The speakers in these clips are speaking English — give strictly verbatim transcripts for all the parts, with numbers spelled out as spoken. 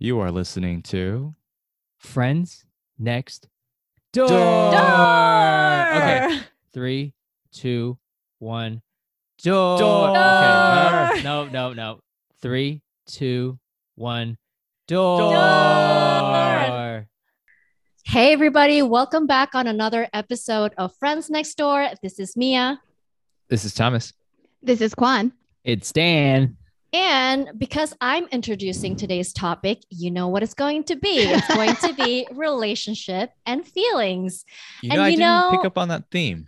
You are listening to Friends Next Door. Door! Okay. Three, two, one. Door. Door. Okay. No, no, no, no. Three, two, one. Door. Door. Hey, everybody. Welcome back on another episode of Friends Next Door. This is Mia. This is Thomas. This is Kwan. It's Dan. And because I'm introducing today's topic, you know what it's going to be. It's going to be relationship and feelings. You and know, you I know, didn't pick up on that theme.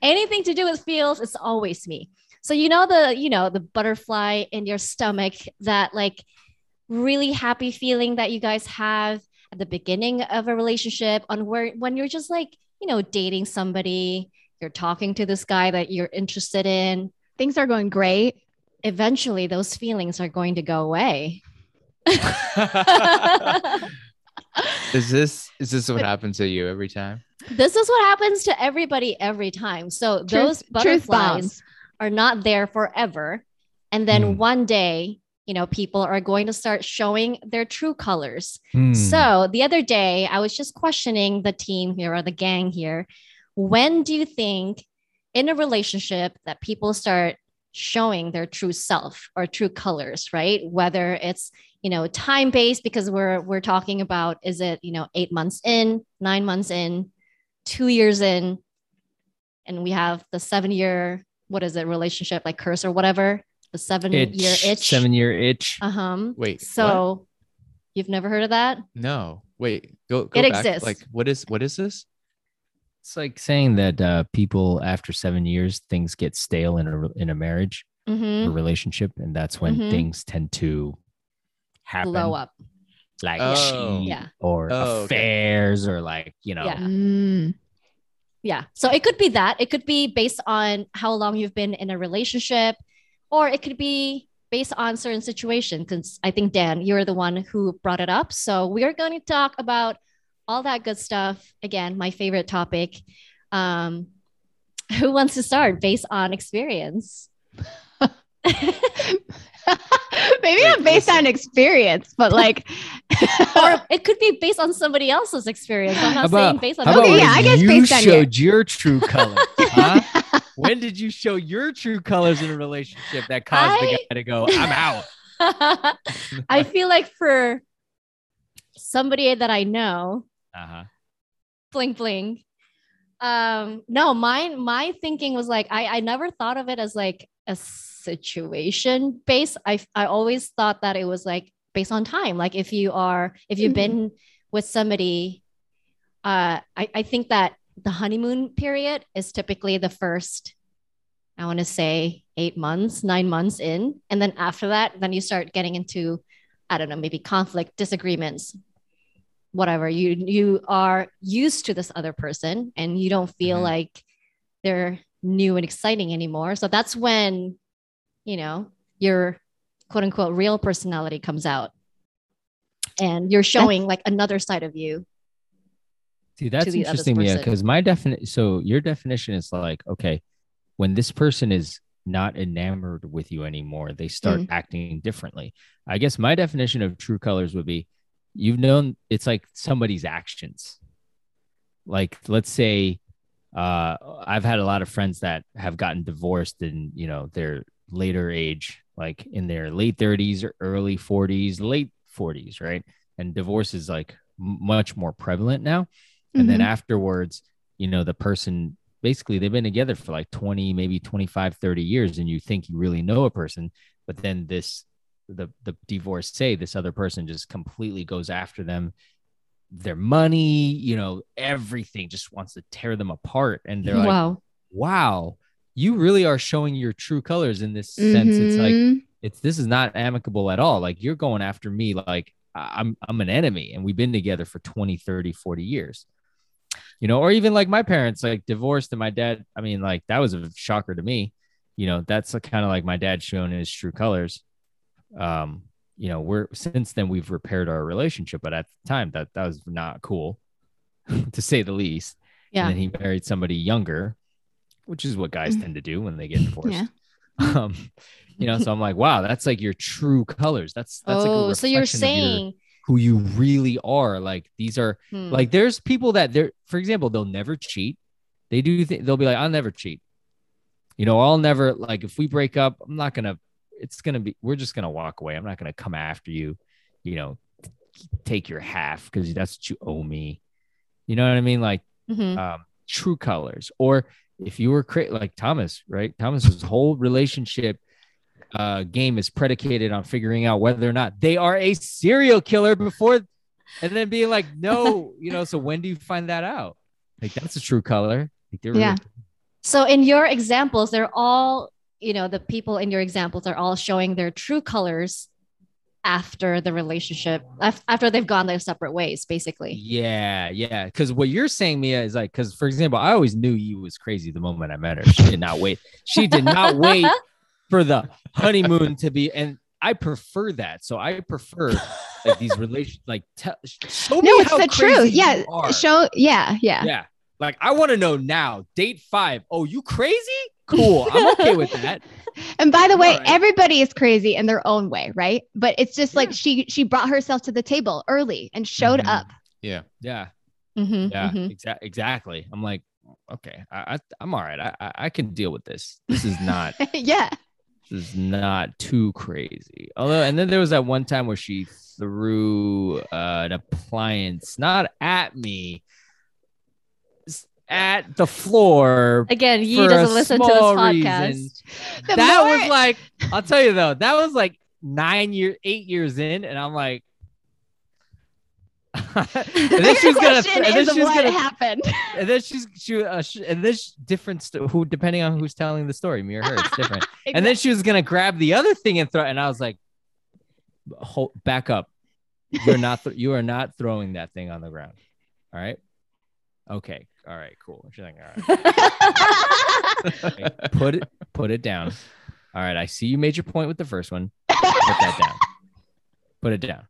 Anything to do with feels, it's always me. So you know the, you know, the butterfly in your stomach, that like really happy feeling that you guys have at the beginning of a relationship, on where when you're just like, you know, dating somebody, you're talking to this guy that you're interested in. Things are going great. Eventually, those feelings are going to go away. Is this is this what happens to you every time? This is what happens to everybody every time. So truth, those butterflies are not there forever. And then mm. one day, you know, people are going to start showing their true colors. Mm. So the other day, I was just questioning the team here or the gang here. When do you think in a relationship that people start showing their true self or true colors, right? Whether it's, you know, time-based, because we're, we're talking about, is it, you know, eight months in, nine months in, two years in, and we have the seven year, what is it? Relationship like curse or whatever, the seven itch, year itch, seven year itch. Uh-huh. Wait, so what? You've never heard of that? No, wait, go, go it back. Exists. Like, what is, what is this? It's like saying that uh, people after seven years, things get stale in a in a marriage, mm-hmm. a relationship, and that's when mm-hmm. things tend to happen. Blow up, like oh. yeah, or oh, affairs, okay. or like you know, yeah. Mm. yeah. So it could be that. It could be based on how long you've been in a relationship, or it could be based on certain situations. Because I think Dan, you're the one who brought it up, so we are going to talk about all that good stuff. Again, my favorite topic. Um, who wants to start based on experience? Maybe Wait, not based listen. on experience, but like, or it could be based on somebody else's experience. I'm not about, saying based on. How okay, yeah, I guess you based on showed your, your true colors. Huh? When did you show your true colors in a relationship that caused I... the guy to go, "I'm out"? I feel like for somebody that I know. Uh-huh. Bling, bling. Um, no, my, my thinking was like, I, I never thought of it as like a situation based. I, I always thought that it was like based on time. Like if you are, if you've mm-hmm. been with somebody, uh, I, I think that the honeymoon period is typically the first, I want to say eight months, nine months in. And then after that, then you start getting into, I don't know, maybe conflict, disagreements, whatever. You you are used to this other person and you don't feel mm-hmm. like they're new and exciting anymore. So that's when, you know, your quote unquote real personality comes out and you're showing that's, like another side of you. See, that's interesting, yeah, because my definition, so your definition is like, okay, when this person is not enamored with you anymore, they start mm-hmm. acting differently. I guess my definition of true colors would be, you've known, it's like somebody's actions. Like, let's say, uh, I've had a lot of friends that have gotten divorced in, you know, their later age, like in their late thirties or early forties, late forties, right? And divorce is like much more prevalent now. Mm-hmm. And then afterwards, you know, the person, basically they've been together for like twenty, maybe twenty-five, thirty years. And you think you really know a person, but then this, the, the divorcee, this other person just completely goes after them, their money, you know, everything, just wants to tear them apart. And they're like, wow, wow, you really are showing your true colors in this mm-hmm. sense. It's like, it's, this is not amicable at all. Like you're going after me. Like I'm, I'm an enemy and we've been together for twenty, thirty, forty years. You know, or even like my parents, like divorced, and my dad, I mean, like that was a shocker to me. You know, that's kind of like my dad showing his true colors. Um, you know, we're since then we've repaired our relationship, but at the time that that was not cool to say the least. Yeah. And then he married somebody younger, which is what guys mm-hmm. tend to do when they get divorced. Yeah. Um, you know, so I'm like, wow, that's like your true colors. That's that's oh, like a so you're saying your, who you really are. Like these are hmm. like there's people that they're, for example, they'll never cheat. They do. Th- they'll be like, I'll never cheat. You know, I'll never like if we break up, I'm not going to it's going to be we're just going to walk away. I'm not going to come after you, you know, take your half because that's what you owe me. You know what I mean? Like mm-hmm. um, true colors. Or if you were cra- like Thomas, right? Thomas's whole relationship uh, game is predicated on figuring out whether or not they are a serial killer before and then being like, no, you know, so when do you find that out? Like, that's a true color. Like, they're yeah. Really- so in your examples, they're all, you know, the people in your examples are all showing their true colors after the relationship, after they've gone their separate ways, basically. Yeah, yeah. Because what you're saying, Mia, is like, because, for example, I always knew you was crazy the moment I met her. She did not wait. She did not wait for the honeymoon to be. And I prefer that. So I prefer like these relations, like, tell, show no, me it's how the crazy truth. Yeah, you are. Show, yeah, yeah. Yeah. Like, I want to know now, date five. Oh, you crazy? Cool. I'm okay with that. And by the way, right. Everybody is crazy in their own way, right? But it's just yeah. like she she brought herself to the table early and showed mm-hmm. up. Yeah. Yeah. Mm-hmm. Yeah. Mm-hmm. Exa- exactly. I'm like, okay, I, I, I'm all right. I, I, I can deal with this. This is not. yeah. This is not too crazy. Although, and then there was that one time where she threw uh, an appliance, not at me. At the floor again. He doesn't listen to this podcast. That more- was like, I'll tell you though, that was like nine years, eight years in, and I'm like, and then she's gonna, and then she's gonna happen, and then she's she, uh, she and this different st- who depending on who's telling the story, me or her, it's different. Exactly. And then she was gonna grab the other thing and throw, and I was like, hold back up, you're not, th- you are not throwing that thing on the ground, all right? Okay. All right, cool. She's like, all right. put it, put it down. All right, I see you made your point with the first one. Put that down. Put it down.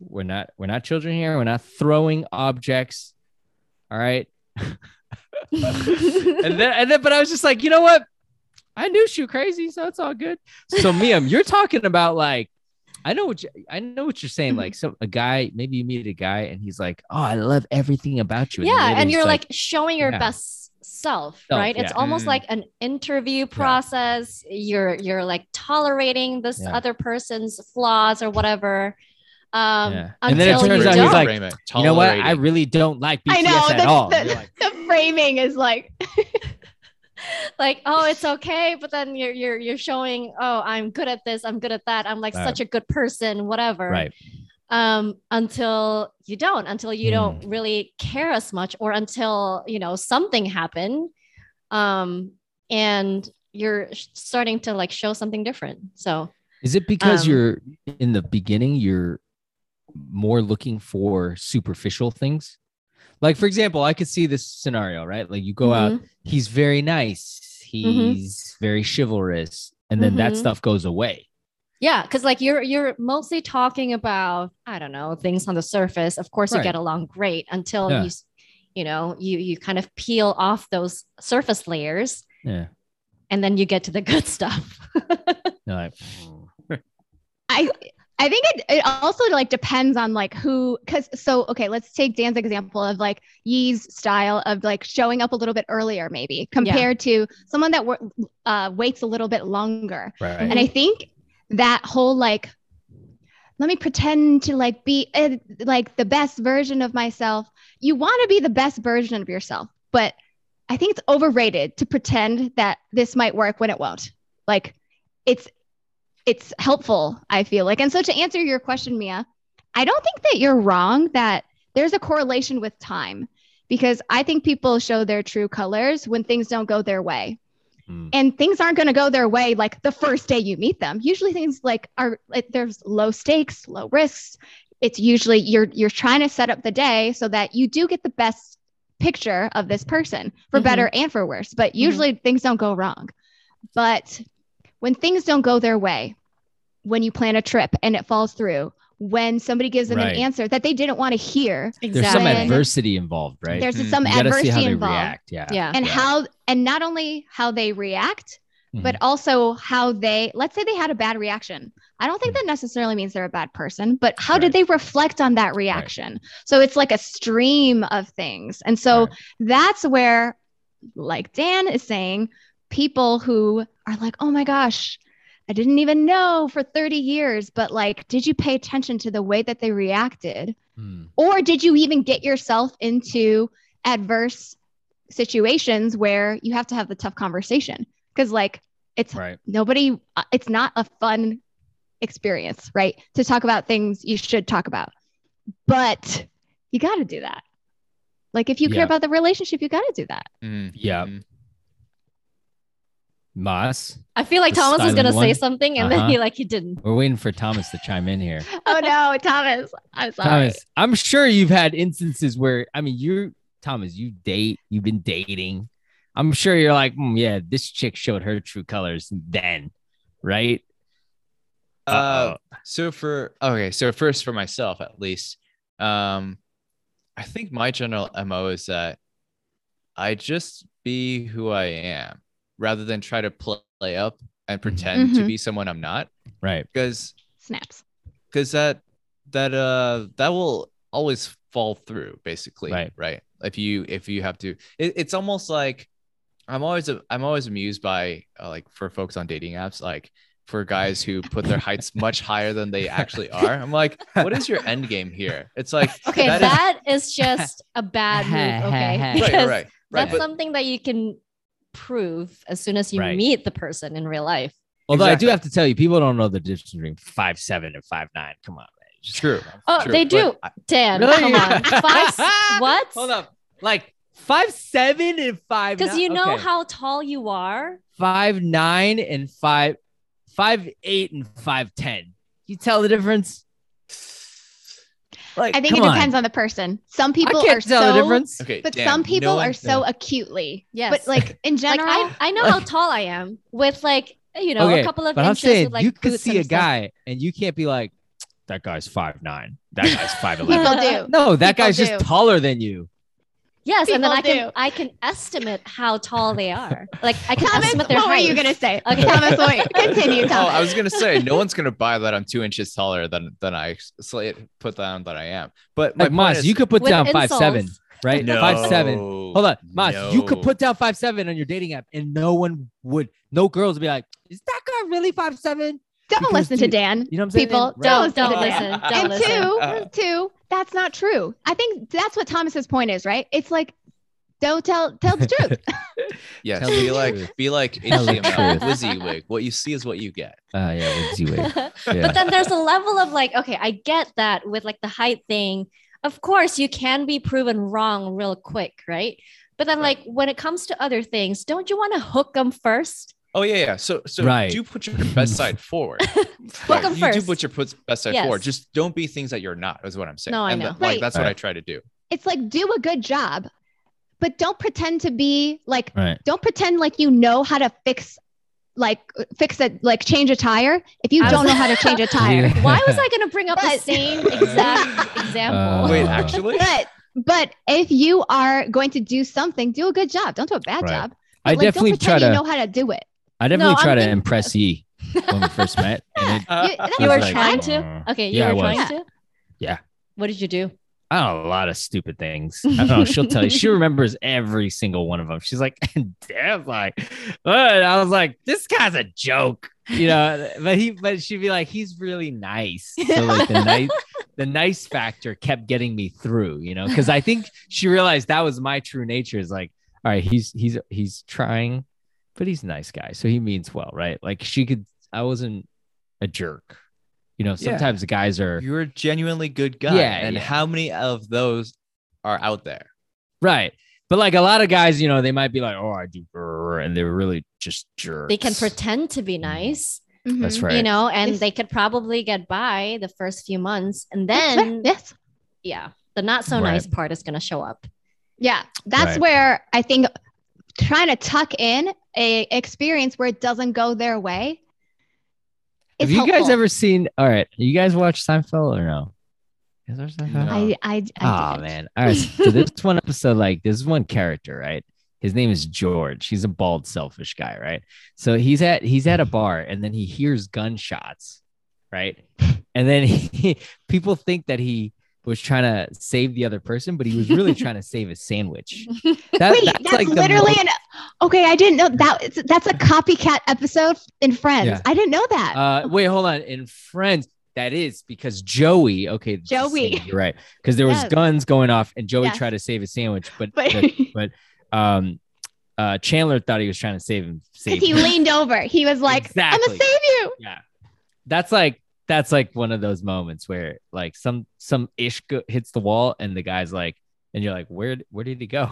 We're not, we're not children here. We're not throwing objects. All right. and then, and then, but I was just like, you know what? I knew she was crazy, so it's all good. So, Miam, you're talking about like, I know what you, I know what you're saying. Like, so a guy, maybe you meet a guy and he's like, "Oh, I love everything about you." And yeah, and you're like, like showing your yeah. best self, self right? Yeah. It's almost mm-hmm. like an interview process. Yeah. You're you're like tolerating this yeah. other person's flaws or whatever. Um, yeah. And then it turns out don't. he's like, "You tolerating. know what? I really don't like B T S I know, at the, all." The, like, the framing is like. Like, oh, it's okay, but then you're you're you're showing, oh, I'm good at this, I'm good at that, I'm like uh, such a good person, whatever. Right. Um, until you don't, until you mm. don't really care as much, or until you know something happened, um, and you're starting to like show something different. So, is it because um, you're in the beginning, you're more looking for superficial things? Like, for example, I could see this scenario, right? Like you go mm-hmm. out, he's very nice. He's mm-hmm. very chivalrous. And then mm-hmm. that stuff goes away. Yeah. Cause like you're, you're mostly talking about, I don't know, things on the surface. Of course right. you get along great until yeah. you, you know, you, you kind of peel off those surface layers. Yeah. And then you get to the good stuff. I, I think it, it also like depends on like who, cause so, okay, let's take Dan's example of like Yee's style of like showing up a little bit earlier, maybe compared yeah. to someone that w- uh, waits a little bit longer. Right. And I think that whole, like, let me pretend to like be uh, like the best version of myself. You want to be the best version of yourself, but I think it's overrated to pretend that this might work when it won't. Like it's, It's helpful, I feel like. And so to answer your question, Mia, I don't think that you're wrong that there's a correlation with time, because I think people show their true colors when things don't go their way. Mm. And things aren't going to go their way like the first day you meet them. Usually things like are like, there's low stakes, low risks. It's usually you're you're trying to set up the day so that you do get the best picture of this person for mm-hmm. better and for worse. But usually mm-hmm. things don't go wrong. But when things don't go their way, when you plan a trip and it falls through, when somebody gives them right. an answer that they didn't want to hear. Exactly. There's some adversity involved, right? There's mm-hmm. some you adversity see how they involved. React. Yeah. yeah. And yeah. how, and not only how they react, mm-hmm. but also how they, let's say they had a bad reaction. I don't think mm-hmm. that necessarily means they're a bad person, but how right. did they reflect on that reaction? Right. So it's like a stream of things. And so right. that's where, like Dan is saying, people who are like, oh my gosh, I didn't even know for thirty years, but like, did you pay attention to the way that they reacted? Mm. Or did you even get yourself into adverse situations where you have to have the tough conversation? Because like, it's right. nobody, it's not a fun experience, right? To talk about things you should talk about, but you got to do that. Like if you yeah. care about the relationship, you got to do that. Mm. Yeah. Moss. I feel like Thomas is going to say something and uh-huh. then he like, he didn't. We're waiting for Thomas to chime in here. Oh no, Thomas. I'm sorry. Thomas, I'm sure you've had instances where, I mean, you're Thomas, you date, you've been dating. I'm sure you're like, mm, yeah, this chick showed her true colors then. Right. Uh, so for, okay. So first for myself, at least, um, I think my general M O is that I just be who I am, rather than try to play up and pretend mm-hmm. to be someone I'm not. Right. Because snaps. Because that that uh that will always fall through, basically. Right. Right. If you if you have to, it, it's almost like I'm always a, I'm always amused by uh, like for folks on dating apps, like for guys who put their heights much higher than they actually are. I'm like, what is your end game here? It's like okay, that, that is-, is just a bad move. Okay, right, right, right. That's but- something that you can prove as soon as you right. meet the person in real life. Although exactly. I do have to tell you, people don't know the difference between five seven and five nine. Come on, man. Just, true. Oh, true. They do. But Dan, really? Come on. Five. What? Hold up. Like five seven and five. Because you know okay. how tall you are. Five nine and five five eight and five ten. You tell the difference. Like, I think it depends on. on the person. Some people I can't are tell so, the difference. Okay, but damn, some people no, are so no. acutely. Yes. But like in general, like I, I know like, how tall I am with like, you know, okay, a couple of but inches. I'm saying, with like you could see a stuff. guy and you can't be like, that guy's five nine. That guy's five eleven. People do. No, that people guy's do. just taller than you. Yes, people and then I do. can I can estimate how tall they are. Like I can Thomas, estimate their what height. What were you gonna say? Okay, Thomas, wait, continue. Thomas. Oh, I was gonna say no one's gonna buy that I'm two inches taller than than I put down that I am. But my like, Mas, is, you could put down insults. five seven, right? No, five seven. Hold on, Mas, no. you could put down five seven on your dating app, and no one would, no girls would be like, is that guy really five seven? Don't because listen to Dan. You know what I'm saying? People, right. don't, don't, don't listen. Don't and listen. two, uh, two, that's not true. I think that's what Thomas's point is, right? It's like, don't tell, tell the truth. Yes, tell be, like, truth. be like, be like WYSIWYG. What you see is what you get. Oh uh, yeah, WYSIWYG. Yeah. But then there's a level of like, okay, I get that with like the height thing. Of course, you can be proven wrong real quick, right? But then right. like when it comes to other things, don't you want to hook them first? Oh yeah, yeah. So, so right. do put your best side forward. Like, you first. do put your best side yes. forward. Just don't be things that you're not. Is what I'm saying. No, I and know. The, right. Like that's right. what I try to do. It's like do a good job, but don't pretend to be like. Right. Don't pretend like you know how to fix, like fix it, like change a tire. If you I don't was, know how to change a tire, yeah. why was I going to bring up but, the same exact example? Uh, Wait, actually. But but if you are going to do something, do a good job. Don't do a bad right. job. But, I like, definitely don't pretend try to you know how to do it. I definitely no, try I'm to thinking- impress Yi when we first met. Yeah, it, you you were like, trying to? Okay, you yeah, were trying to? Yeah. What did you do? Oh, a lot of stupid things. I don't know. She'll tell you. She remembers every single one of them. She's like, Dan's like, what? I was like, this guy's a joke. You know, but he, but she'd be like, he's really nice. So like the nice, the nice factor kept getting me through, you know, because I think she realized that was my true nature is like, all right, he's, he's, he's trying. But he's a nice guy. So he means well, right? Like she could, I wasn't a jerk. You know, sometimes yeah. the guys are. You're a genuinely good guy. Yeah, and yeah. how many of those are out there? Right. But like a lot of guys, you know, they might be like, oh, I do. And they're really just jerks. They can pretend to be nice. Mm-hmm. That's right. You know, and yes. they could probably get by the first few months. And then, yes. yeah, the not so right. nice part is going to show up. Yeah. That's right. where I think trying to tuck in a experience where it doesn't go their way. Have you helpful. guys ever seen? All right, you guys watch Seinfeld or no? Is there Seinfeld? No. I, I, I, oh didn't. man! All right, so this one episode, like this one character, right? His name is George. He's a bald, selfish guy, right? So he's at he's at a bar, and then he hears gunshots, right? And then he, people think that he was trying to save the other person, but he was really trying to save his sandwich. That, Wait, that's, that's like literally most... an okay. I didn't know that. That's a copycat episode in Friends. Yeah. I didn't know that. Uh, wait, hold on. In Friends. That is because Joey, okay, Joey, you're right, because there was yes. guns going off, and Joey yes. tried to save his sandwich, but but, the, but um, uh, Chandler thought he was trying to save him. Because he leaned over, he was like, exactly. "I'm gonna save you." Yeah, that's like that's like one of those moments where like some some ish go- hits the wall, and the guy's like, and you're like, "Where where did he go?"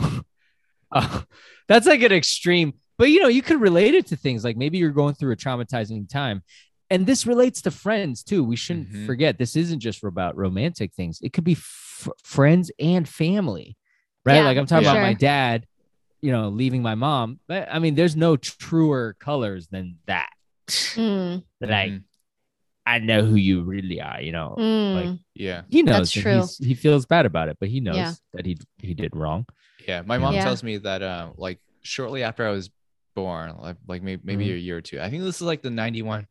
Oh, that's like an extreme, but you know, you could relate it to things like maybe you're going through a traumatizing time. And this relates to Friends, too. We shouldn't mm-hmm. forget this isn't just about romantic things. It could be f- friends and family, right? Yeah, like I'm talking about sure. my dad, you know, leaving my mom. But I mean, there's no truer colors than that. Mm. That I, I know who you really are, you know? Mm. Like, yeah, he knows. That's true. He feels bad about it, but he knows yeah. that he he did wrong. Yeah. My mom yeah. tells me that uh, like shortly after I was born, like, like maybe, maybe mm. a year or two. I think this is like the ninety-one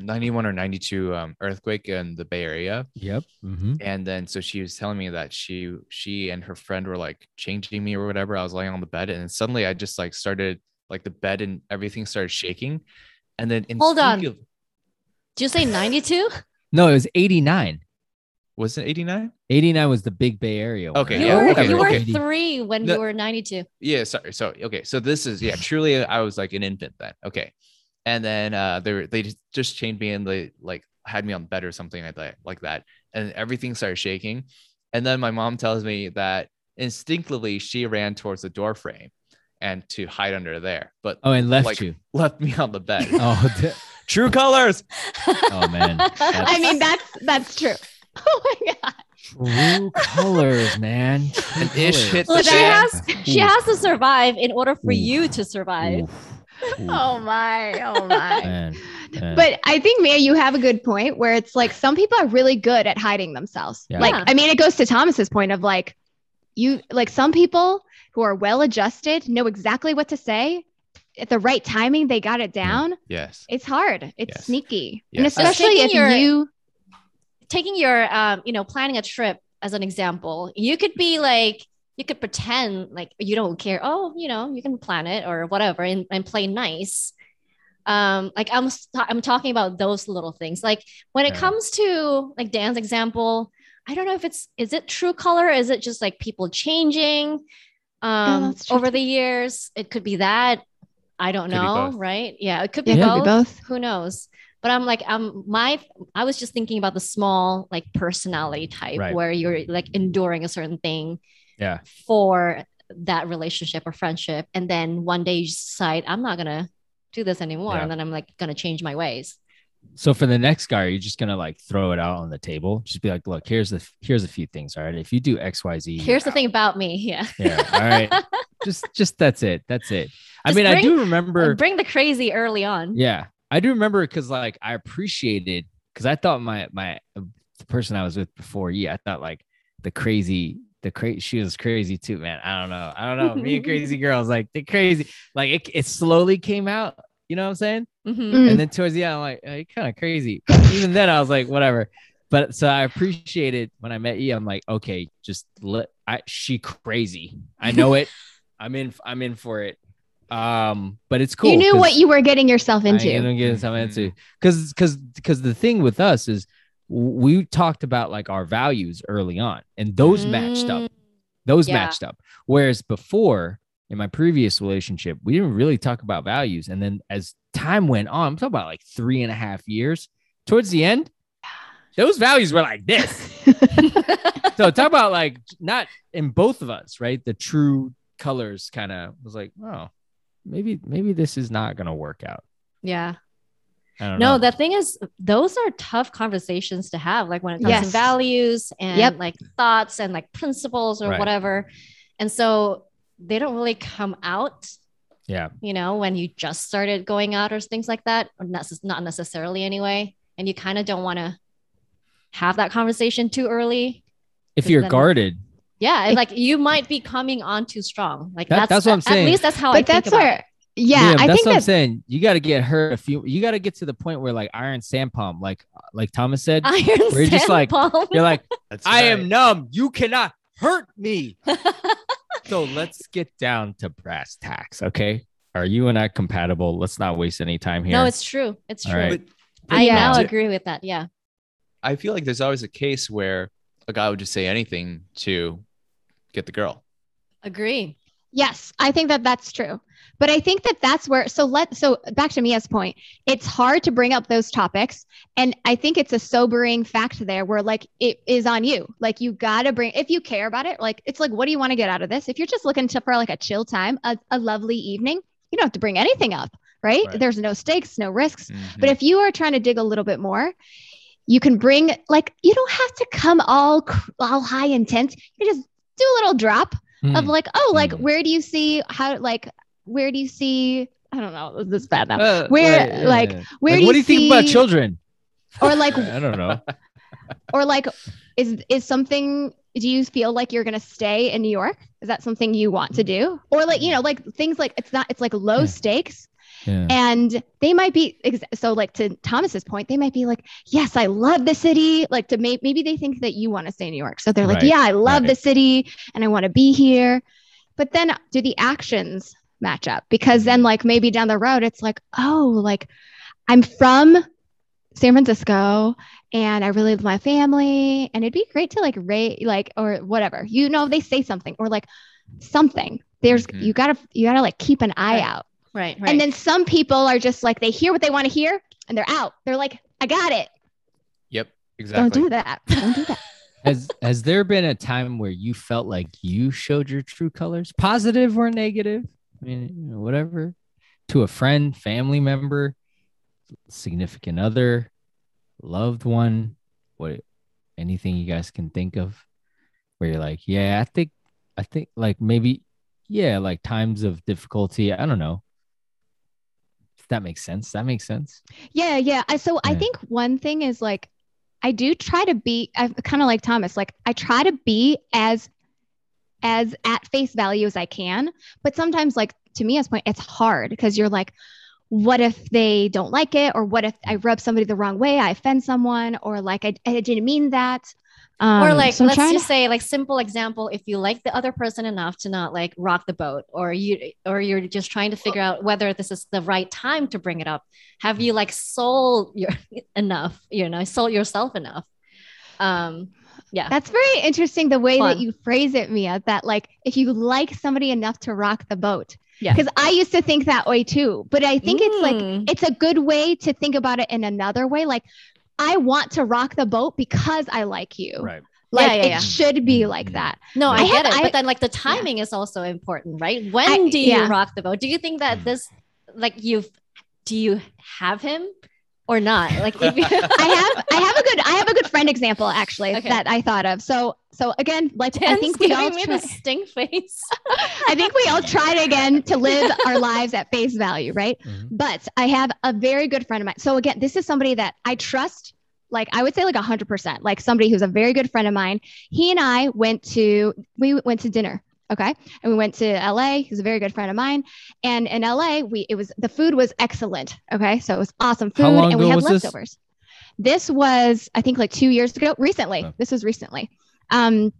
ninety-one or ninety-two um, earthquake in the Bay Area. Yep. Mm-hmm. And then so she was telling me that she she and her friend were like changing me or whatever. I was laying on the bed, and then suddenly I just like started like the bed and everything started shaking. And then hold on, did you say ninety-two? No, it was eighty-nine. Was it eighty-nine? eighty-nine was the big Bay Area one. Okay. You yeah, were, okay, you were okay. three when the, you were ninety-two. Yeah. Sorry. So, okay. So this is, yeah, truly I was like an infant then. Okay. And then uh, they were, they just chained me and they like had me on the bed or something like that, like that. And everything started shaking. And then my mom tells me that instinctively she ran towards the door frame and to hide under there. But oh, and left like, you. Left me on the bed. Oh, d- true colors. Oh, man. That's- I mean, that's that's true. Oh my god! True colors, man. True An ish hit. Well, she has she has to survive in order for Ooh. you to survive. Ooh. Ooh. Oh my! Oh my! Man, man. But I think, Mia, you have a good point where it's like some people are really good at hiding themselves. Yeah. Like, I mean, it goes to Thomas's point of like, you like some people who are well adjusted know exactly what to say. At the right timing, they got it down. Mm. Yes, it's hard. It's yes. sneaky, yes. and especially if your- you. Taking your, um, you know, planning a trip as an example, you could be like, you could pretend like you don't care. Oh, you know, you can plan it or whatever and, and play nice. Um, like I'm, I'm talking about those little things. Like when it yeah. comes to like Dan's example, I don't know if it's, is it true color? Or is it just like people changing um, oh, over the years? It could be that. I don't could know. Right. Yeah. It could be, yeah, both. Could be both. Who knows? But I'm like, um, my, I was just thinking about the small, like personality type right. where you're like enduring a certain thing yeah. for that relationship or friendship. And then one day you decide, I'm not going to do this anymore. Yeah. And then I'm like, going to change my ways. So for the next guy, you're just going to like throw it out on the table. Just be like, look, here's the, here's a few things. All right. If you do X, Y, Z. Here's the out. thing about me. Yeah. Yeah. All right. just, just, that's it. That's it. I just mean, bring, I do remember. Bring the crazy early on. Yeah. I do remember because like I appreciated because I thought my my the person I was with before, yeah, I thought like the crazy, the crazy, she was crazy too, man. I don't know. I don't know. Me and crazy girls, like the crazy, like it, it slowly came out. You know what I'm saying? Mm-hmm. And then towards the end, I'm like, oh, you're kind of crazy. Even then, I was like, whatever. But so I appreciated when I met you. I'm like, okay, just let I she crazy. I know it. I'm in. I'm in for it. Um, but it's cool. You knew what you were getting yourself into. I didn't get myself into because because because the thing with us is we talked about like our values early on, and those mm. matched up. Those yeah. matched up. Whereas before, in my previous relationship, we didn't really talk about values. And then as time went on, I'm talking about like three and a half years. Towards the end, those values were like this. So talk about like not in both of us, right? The true colors kind of was like, oh. Maybe, maybe this is not going to work out. Yeah. I don't no, know. The thing is, those are tough conversations to have. Like when it comes yes. to values and yep. like thoughts and like principles or right. whatever. And so they don't really come out. Yeah. You know, when you just started going out or things like that, or not, not necessarily anyway. And you kind of don't want to have that conversation too early. If you're then- guarded, Yeah, and like you might be coming on too strong. Like that, that's, that's what I'm saying. At least that's how but I that's think about our, it. Yeah, Liam, I that's think what that, I'm saying. You got to get her a few. You got to get to the point where like Iron Sandpalm, like like Thomas said, Iron where you're just like palm. You're like that's I right. am numb. You cannot hurt me. So let's get down to brass tacks, okay? Are you and I compatible? Let's not waste any time here. No, it's true. It's All true. Right. But, but I now agree with that. Yeah. I feel like there's always a case where a guy would just say anything to get the girl. Agree. Yes, I think that that's true. But I think that that's where, so let, so back to Mia's point, it's hard to bring up those topics. And I think it's a sobering fact there where like, it is on you. Like you gotta bring, if you care about it, like, it's like, what do you want to get out of this? If you're just looking to, for like a chill time, a, a lovely evening, you don't have to bring anything up, right? right. There's no stakes, no risks. Mm-hmm. But if you are trying to dig a little bit more, you can bring like, you don't have to come all, all high intense. You just do a little drop mm. of like, oh, like, mm. where do you see how, like, where do you see, I don't know, this is bad now. Uh, where, yeah, like, yeah. where like, do what you What do you see, think about children? Or like, I don't know. Or like, is, is something, do you feel like you're going to stay in New York? Is that something you want to do? Or like, you know, like things like, it's not, it's like low yeah. stakes. Yeah. And they might be, so like to Thomas's point, they might be like, yes, I love the city. Like to make, maybe they think that you want to stay in New York. So they're like, right. yeah, I love right. the city and I want to be here. But then do the actions match up? Because then like maybe down the road, it's like, oh, like I'm from San Francisco and I really love my family and it'd be great to like rate, like, or whatever, you know, they say something or like something there's, mm-hmm. you gotta, you gotta like keep an eye right. out. Right, right. And then some people are just like, they hear what they want to hear and they're out. They're like, I got it. Yep, exactly. Don't do that. Don't do that. Has has there been a time where you felt like you showed your true colors, positive or negative? I mean, you know, whatever, to a friend, family member, significant other, loved one, what, anything you guys can think of where you're like, yeah, I think, I think like maybe, yeah, like times of difficulty. I don't know. That makes sense. That makes sense. Yeah. Yeah. I, so yeah. I think one thing is like, I do try to be, I kind of like Thomas, like I try to be as as at face value as I can. But sometimes like to me, as point, it's hard because you're like, what if they don't like it? Or what if I rub somebody the wrong way? I offend someone or like, I, I didn't mean that. Um, or like, so let's just to- say like simple example, if you like the other person enough to not like rock the boat or you, or you're just trying to figure out whether this is the right time to bring it up. Have you like sold your enough, you know, sold yourself enough? Um, Yeah, that's very interesting. The way Fun. that you phrase it, Mia, that like if you like somebody enough to rock the boat, yeah, because I used to think that way too. But I think mm. it's like it's a good way to think about it in another way. Like I want to rock the boat because I like you. Right. Like yeah, yeah, it yeah. should be like that. No, I, I get have, it. I, but then like the timing yeah. is also important, right? When I, do you yeah. rock the boat? Do you think that this like you've do you have him? Or not like if you- I have I have a good I have a good friend example actually okay. that I thought of so so again like Dan's I think we all try- the stink face I think we all tried again to live our lives at face value right mm-hmm. but I have a very good friend of mine so again this is somebody that I trust like I would say like one hundred percent like somebody who's a very good friend of mine he and I went to we went to dinner okay and we went to L A he's a very good friend of mine and in L A we it was the food was excellent okay so it was awesome food and we had leftovers this? This was I think like two years ago recently oh. this was recently um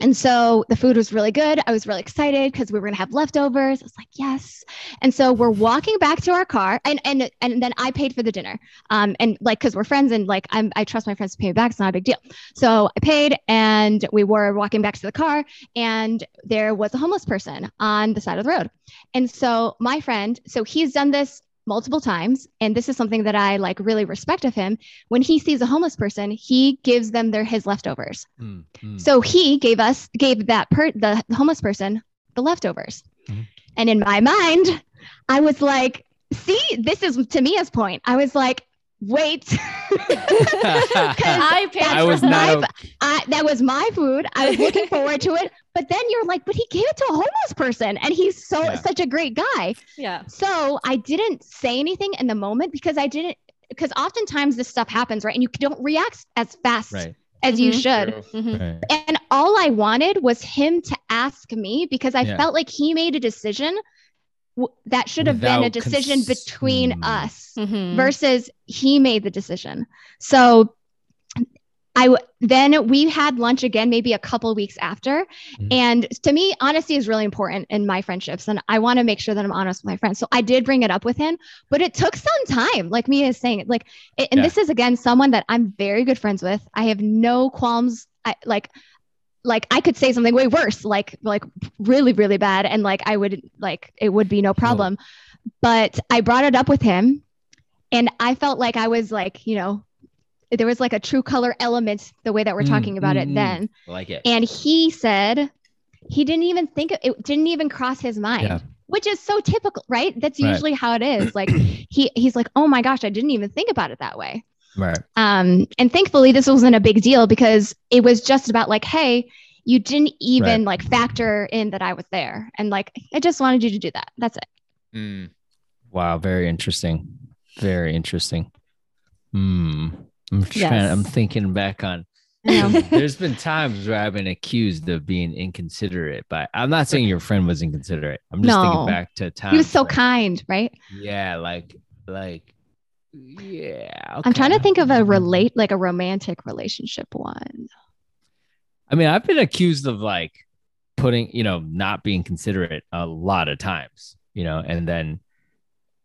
and so the food was really good I was really excited because we were gonna have leftovers I was like yes and so we're walking back to our car and and and then I paid for the dinner um and like because we're friends and like I'm I trust my friends to pay me back it's not a big deal so I paid and we were walking back to the car and there was a homeless person on the side of the road and so my friend so he's done this multiple times. And this is something that I like really respect of him. When he sees a homeless person, he gives them their, his leftovers. Mm, mm. So he gave us, gave that per the homeless person, the leftovers. Mm. And in my mind, I was like, see, this is to Mia's point. I was like, wait, I, I was not, my, I, that was my food. I was looking forward to it. But then you're like, but he gave it to a homeless person and he's so yeah. such a great guy. Yeah. So I didn't say anything in the moment because I didn't, because oftentimes this stuff happens, right? And you don't react as fast right. as mm-hmm. you should. Mm-hmm. Right. And all I wanted was him to ask me, because I yeah. felt like he made a decision w- that should have been a decision cons- between us mm-hmm. versus he made the decision. So I w- then we had lunch again, maybe a couple weeks after. Mm-hmm. And to me, honesty is really important in my friendships. And I want to make sure that I'm honest with my friends. So I did bring it up with him, but it took some time. Like Mia is saying, like, it, and yeah. this is, again, someone that I'm very good friends with. I have no qualms. I, like, like I could say something way worse, like, like really, really bad. And like, I would like, it would be no problem, cool. but I brought it up with him and I felt like I was like, you know, there was like a true color element, the way that we're mm, talking about mm, it then. I like it. And he said, he didn't even think of, it didn't even cross his mind, yeah. which is so typical, right? That's right. usually how it is. Like he, he's like, oh my gosh, I didn't even think about it that way. Right. Um, and thankfully this wasn't a big deal, because it was just about like, hey, you didn't even right. like factor in that I was there. And like, I just wanted you to do that. That's it. Mm. Wow. Very interesting. Very interesting. Hmm. I'm trying, yes. I'm thinking back on, yeah. there's been times where I've been accused of being inconsiderate, but I'm not saying your friend was inconsiderate. I'm just no. thinking back to times. He was so like, kind, right? Yeah. Like, like, yeah. Okay. I'm trying to think of a relate, like a romantic relationship one. I mean, I've been accused of like putting, you know, not being considerate a lot of times, you know, and then.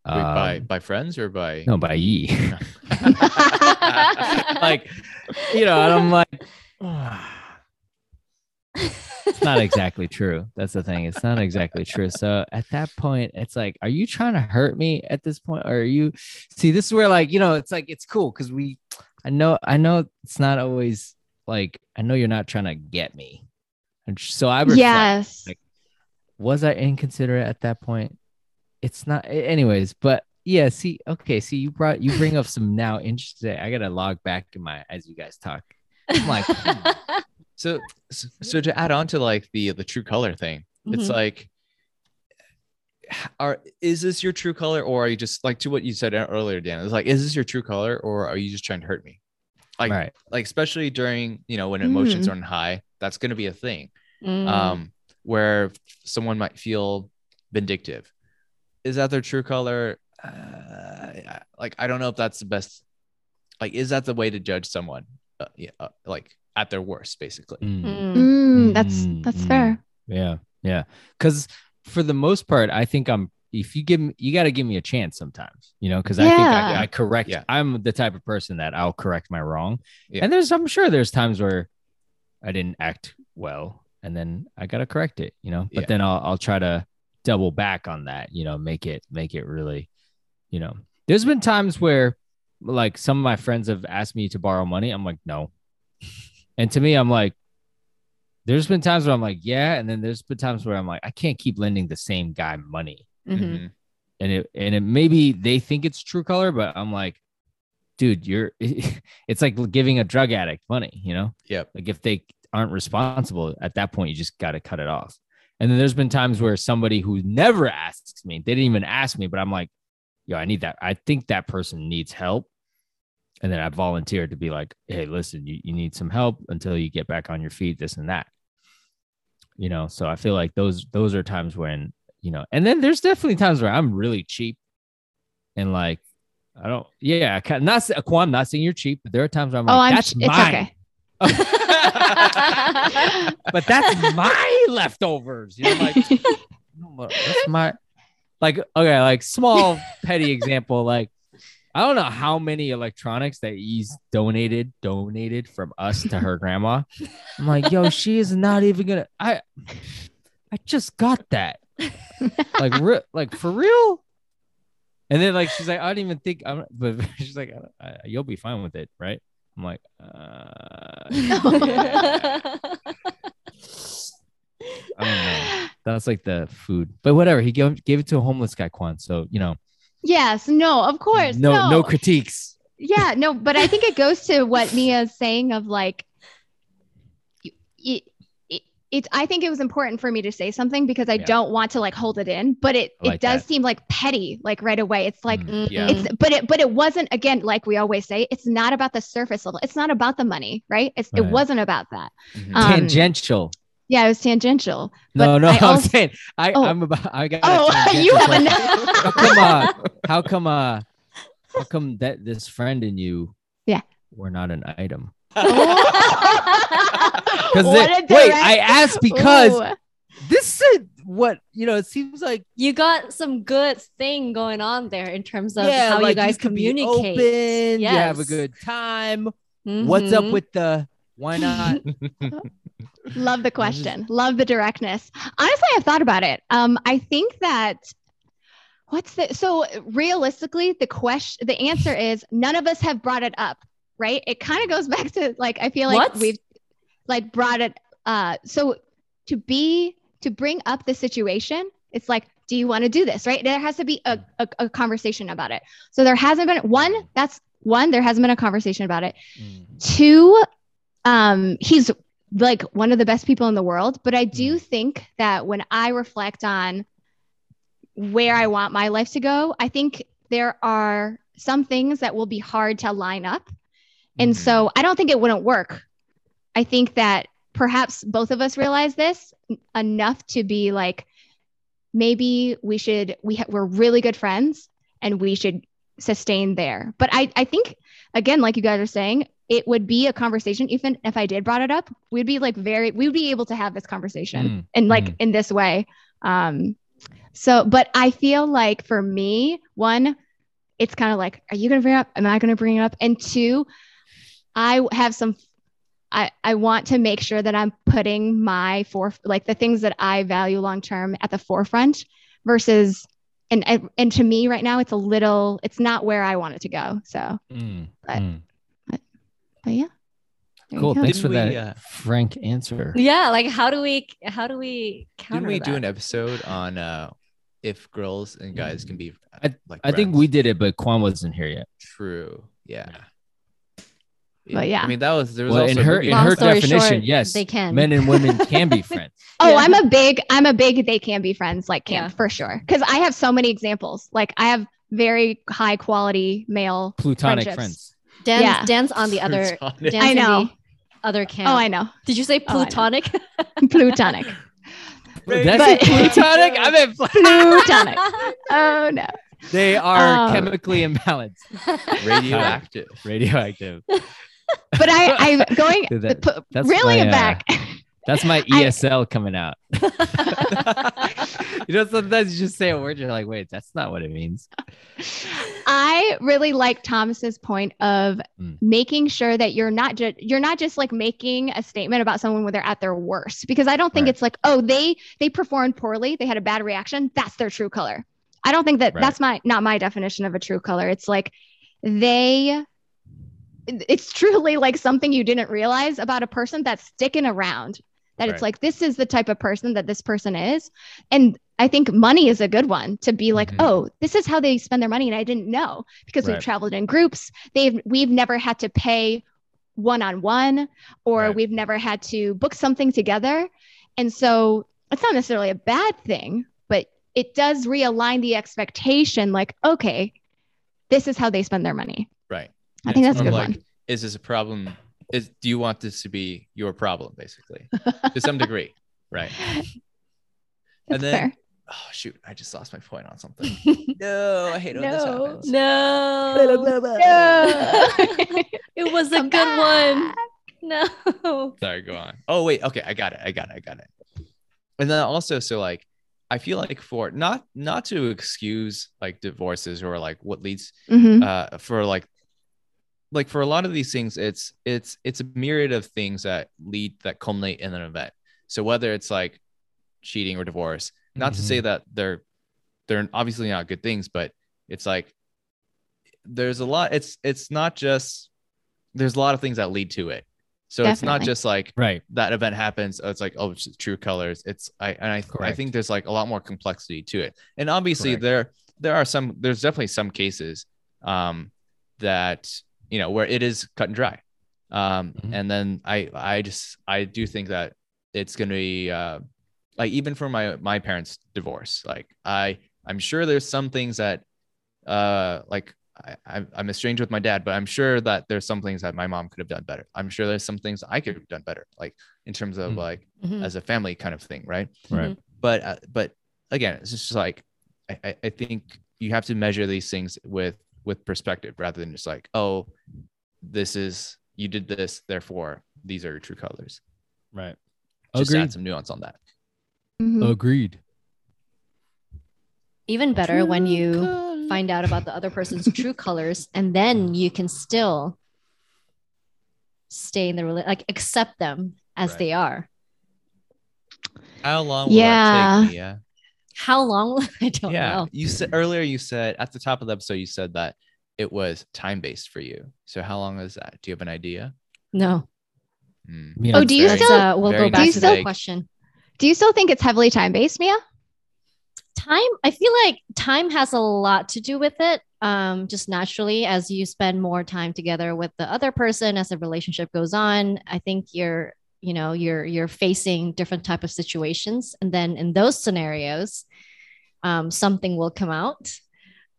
Wait, um, by by friends or by no by ye like you know, and I'm like oh. it's not exactly true. That's the thing, it's not exactly true. So at that point it's like, are you trying to hurt me at this point, or are you see this is where like, you know, it's like it's cool because we I know I know it's not always like I know you're not trying to get me, and so I reflect, yes like, was I inconsiderate at that point? It's not anyways, but yeah, see, okay. See, you brought, you bring up some now interesting, I got to log back to my, as you guys talk. I'm like, hmm. so, so to add on to like the, the true color thing, mm-hmm. it's like, are, is this your true color? Or are you just like to what you said earlier, Dan, it's like, is this your true color? Or are you just trying to hurt me? Like, right. like, especially during, you know, when emotions mm-hmm. are on high, that's going to be a thing mm. um, where someone might feel vindictive. Is that their true color? Uh, like, I don't know if that's the best. Like, is that the way to judge someone? Uh, yeah, uh, like at their worst, basically. Mm. Mm, that's that's mm. fair. Yeah, yeah. Because for the most part, I think I'm. If you give me, you got to give me a chance sometimes, you know. Because yeah. I think I, I correct. Yeah. I'm the type of person that I'll correct my wrong. Yeah. And there's, I'm sure there's times where I didn't act well, and then I got to correct it, you know. But yeah. then I'll I'll try to. Double back on that, you know, make it, make it really, you know, there's been times where like some of my friends have asked me to borrow money. I'm like, no. And to me, I'm like, there's been times where I'm like, yeah. And then there's been times where I'm like, I can't keep lending the same guy money. Mm-hmm. And it, and it maybe they think it's true color, but I'm like, dude, you're, it's like giving a drug addict money, you know? Yeah. Like if they aren't responsible at that point, you just got to cut it off. And then there's been times where somebody who never asks me, they didn't even ask me, but I'm like, yo, I need that. I think that person needs help. And then I volunteered to be like, hey, listen, you, you need some help until you get back on your feet, this and that. You know, so I feel like those those are times when, you know, and then there's definitely times where I'm really cheap. And like, I don't. Yeah, I can't, not Quan, not saying you're cheap, but there are times where I'm oh, like, I'm, that's it's mine. Okay. But that's my leftovers, you know, like that's my like okay like small petty example, like I don't know how many electronics that he's donated donated from us to her grandma. I'm like, yo, she is not even gonna I I just got that like re- like for real. And then like she's like, I don't even think I'm but she's like I, I, you'll be fine with it, right? I'm like, uh, yeah. I don't know. That's like the food, but whatever. He gave, gave it to a homeless guy, Quan. So, you know, yes, no, of course. No, no, no critiques. Yeah, no, but I think it goes to what Mia's saying of like, it, it, it's, I think it was important for me to say something because I yeah. don't want to like hold it in, but it, like it does that. seem like petty, like right away. It's like, mm, yeah. it's, but it, but it wasn't, again, like we always say, it's not about the surface level. It's not about the money, right? It's, right. It wasn't about that. Mm-hmm. um, tangential. Yeah, it was tangential. No, no, I also, I'm saying I, oh, I'm about. I got. Oh, you have enough. How come? Uh, how come? Uh, how come that this friend and you? Yeah. Were not an item. Because wait, I asked because Ooh. This is what you know. It seems like you got some good thing going on there in terms of yeah, how like you guys you communicate. Yes. You have a good time. Mm-hmm. What's up with the? Why not? Love the question. Love the directness. Honestly, I've thought about it. Um, I think that what's the, so realistically, the question, the answer is none of us have brought it up, right? It kind of goes back to like, I feel like what? we've like brought it. Uh, so to be, to bring up the situation, it's like, do you want to do this? Right. There has to be a, a, a conversation about it. So there hasn't been one, that's one, there hasn't been a conversation about it. Mm-hmm. Two, um, he's, like one of the best people in the world. But I do think that when I reflect on where I want my life to go, I think there are some things that will be hard to line up. And mm-hmm. so I don't think it wouldn't work. I think that perhaps both of us realize this enough to be like, maybe we should, we ha- we're really good friends and we should sustain there. But I, I think, again, like you guys are saying, it would be a conversation. Even if I did brought it up, we'd be like very, we'd be able to have this conversation mm, and like mm. in this way. Um, so, but I feel like for me, one, it's kind of like, are you going to bring it up? Am I going to bring it up? And two, I have some, I, I want to make sure that I'm putting my for like the things that I value long-term at the forefront versus, and, and to me right now, it's a little, it's not where I want it to go. So, mm, but mm. But yeah. Cool. Thanks for that we, uh, frank answer. Yeah. Like how do we, how do we counter Didn't we that? do an episode on uh, if girls and guys can be I, like, I think we did it, but Kwan wasn't here yet. True. Yeah. yeah. But yeah. I mean, that was, there was well, also in her, in her definition. Short, yes. They can. Men and women can be friends. oh, yeah. I'm a big, I'm a big, they can be friends. Like camp yeah. for sure. Cause I have so many examples. Like I have very high quality male platonic friends. Dan's, yeah. Dan's on the other. Dan's I know. Other camp. Oh, I know. Did you say plutonic? Oh, plutonic. Wait, that's but, plutonic. I meant plutonic. Oh no. They are um, chemically imbalanced. Radioactive. Radioactive. But I, I'm going that, p- reeling my, it back. Uh, that's my E S L I, coming out. You know, sometimes you just say a word, you're like, wait, that's not what it means. I really like Thomas's point of mm. making sure that you're not just you're not just like making a statement about someone when they're at their worst, because I don't think right. it's like, oh, they they performed poorly, they had a bad reaction, that's their true color. I don't think that right. that's my not my definition of a true color. It's like they it's truly like something you didn't realize about a person that's sticking around. That right. it's like, this is the type of person that this person is. And I think money is a good one to be like, mm-hmm. oh, this is how they spend their money. And I didn't know because right. we've traveled in groups. They've, we've never had to pay one-on-one or right. we've never had to book something together. And so it's not necessarily a bad thing, but it does realign the expectation. Like, okay, this is how they spend their money. Right. I yeah, think that's a good like, one. Is this a problem? Is, do you want this to be your problem, basically, to some degree, right? That's and then, fair. Oh shoot, I just lost my point on something. no, I hate when no, this happens. No, blah, blah, blah. no, it was a Come good back. one. No, sorry, go on. Oh wait, okay, I got it, I got it, I got it. And then also, so like, I feel like for not not to excuse like divorces or like what leads mm-hmm. uh, for like. Like for a lot of these things, it's it's it's a myriad of things that lead that culminate in an event. So whether it's like cheating or divorce, not mm-hmm. to say that they're they're obviously not good things, but it's like there's a lot. It's it's not just there's a lot of things that lead to it. So Definitely. it's not just like right. that event happens. It's like oh, it's true colors. It's I and I Correct. I think there's like a lot more complexity to it. And obviously Correct. there there are some there's definitely some cases um, that. You know, where it is cut and dry. Um, mm-hmm. And then I, I just, I do think that it's going to be uh, like, even for my, my parents' divorce, like I, I'm sure there's some things that uh, like I, I'm estranged with my dad, but I'm sure that there's some things that my mom could have done better. I'm sure there's some things I could have done better, like in terms of mm-hmm. like mm-hmm. as a family kind of thing. Right. Right. Mm-hmm. But, uh, but again, it's just like, I, I think you have to measure these things with, with perspective rather than just like, oh, this is, you did this, therefore these are your true colors. Right. Just Agreed. Add some nuance on that. Mm-hmm. Agreed. Even better true when you color. Find out about the other person's true colors, and then you can still stay in the relationship, like accept them as right. they are. How long will yeah. that take, Mia? How long? I don't yeah. know. You said earlier, you said at the top of the episode, you said that it was time-based for you. So how long is that? Do you have an idea? No. Mm. Mia, oh, do you very, still? Uh, we'll go back to that question. Do you still think it's heavily time-based, Mia? Time, I feel like time has a lot to do with it. Um, just naturally, as you spend more time together with the other person, as the relationship goes on, I think you're, you know, you're you're facing different type of situations, and then in those scenarios, um, something will come out.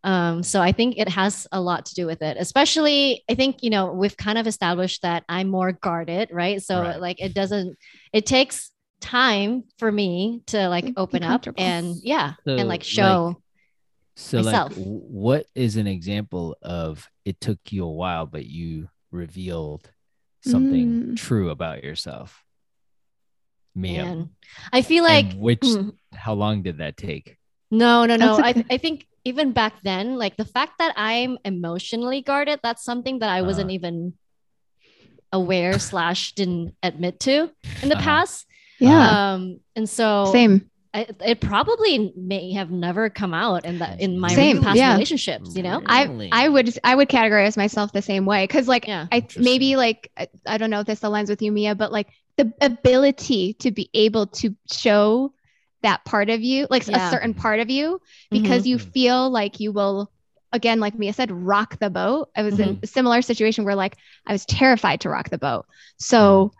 Um, so I think it has a lot to do with it, especially, I think, you know, we've kind of established that I'm more guarded, right? So right. like, it doesn't, it takes time for me to like open up and yeah. So, and like show like, so myself. Like, what is an example of, it took you a while, but you revealed something mm. true about yourself? Mia. I feel like, and which, mm. how long did that take? No, no, no. Okay. I I think, even back then, like the fact that I'm emotionally guarded, that's something that I wasn't uh, even aware slash didn't admit to in the uh, past. Yeah. Um, and so same. I, it probably may have never come out in the, in my same, past yeah. relationships, you know? Really? I I would I would categorize myself the same way. Cause like, yeah. I maybe like, I, I don't know if this aligns with you, Mia, but like the ability to be able to show that part of you, like yeah. a certain part of you, because mm-hmm. you feel like you will, again, like Mia said, rock the boat. I was mm-hmm. in a similar situation where like, I was terrified to rock the boat. So,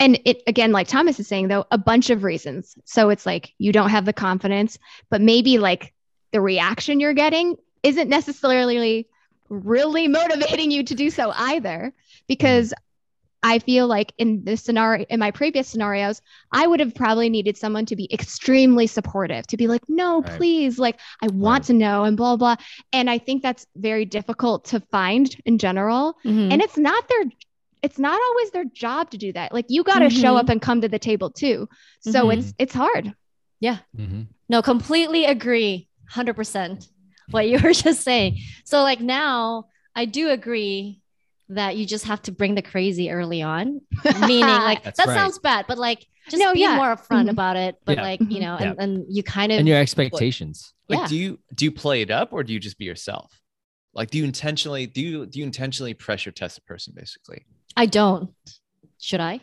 and it, again, like Thomas is saying though, a bunch of reasons. So it's like, you don't have the confidence, but maybe like the reaction you're getting isn't necessarily really motivating you to do so either, because I feel like in this scenario, in my previous scenarios, I would have probably needed someone to be extremely supportive, to be like, no, right. please, like, I want right. to know and blah, blah. And I think that's very difficult to find in general. Mm-hmm. And it's not their, it's not always their job to do that. Like you got to mm-hmm. show up and come to the table too. So mm-hmm. it's, it's hard. Yeah. Mm-hmm. No, completely agree. one hundred percent what you were just saying. So like now I do agree that you just have to bring the crazy early on, meaning like that right. sounds bad, but like just no, be yeah. more upfront mm-hmm. about it. But yeah. like you know, yeah. and, and you kind of and your expectations. Like, yeah. like, do you do you play it up or do you just be yourself? Like, do you intentionally do you do you intentionally pressure test a person? Basically, I don't. Should I?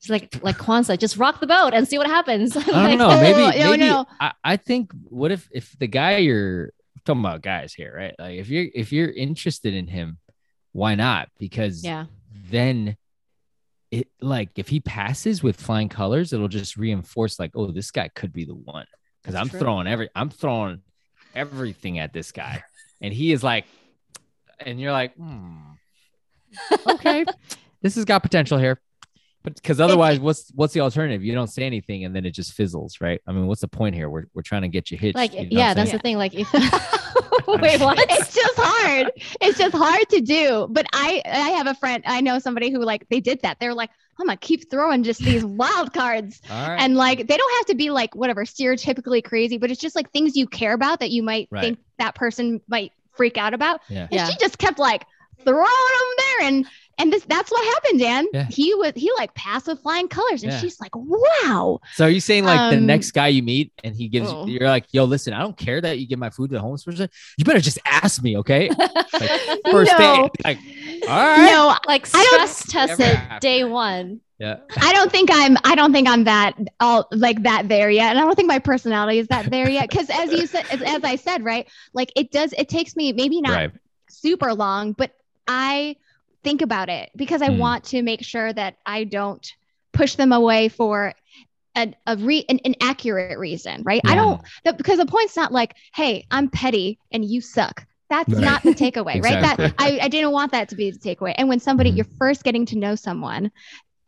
It's like like Kwanzaa, just rock the boat and see what happens. I don't like, know. Maybe, oh, maybe no, no. I, I think. What if if the guy you're talking about, guys here, right? Like if you're if you're interested in him. Why not? Because yeah. then it like if he passes with flying colors, it'll just reinforce like, oh, this guy could be the one. Because I'm true. throwing every I'm throwing everything at this guy. And he is like, and you're like, hmm, okay, this has got potential here. But because otherwise, what's what's the alternative? You don't say anything and then it just fizzles, right? I mean, what's the point here? We're we're trying to get you hitched. Like, you know yeah, that's the thing. Like if wait, what? It's just hard. It's just hard to do. But I, I have a friend, I know somebody who like, they did that. They're like, I'm going to keep throwing just these wild cards. Right. And like, they don't have to be like, whatever, stereotypically crazy, but it's just like things you care about that you might right. think that person might freak out about. Yeah. And yeah. she just kept like throwing them there. And, and this, that's what happened, Dan. Yeah. He was, he like passed with flying colors and yeah. she's like, wow. So are you saying like um, the next guy you meet and he gives oh. you, you're like, yo, listen, I don't care that you give my food to the homeless person. You better just ask me. Okay. Like, first no. day. Like, all right. No, like stress tested day one. Yeah. I don't think I'm, I don't think I'm that all like that there yet. And I don't think my personality is that there yet. Cause as you said, as, as I said, right. Like it does, it takes me maybe not right. super long, but I, think about it because I mm. want to make sure that I don't push them away for a, a re an inaccurate reason, right? Yeah. I don't, that, because the point's not like, hey, I'm petty and you suck. That's right. Not the takeaway, exactly. Right? That I, I didn't want that to be the takeaway. And when somebody, mm-hmm. you're first getting to know someone,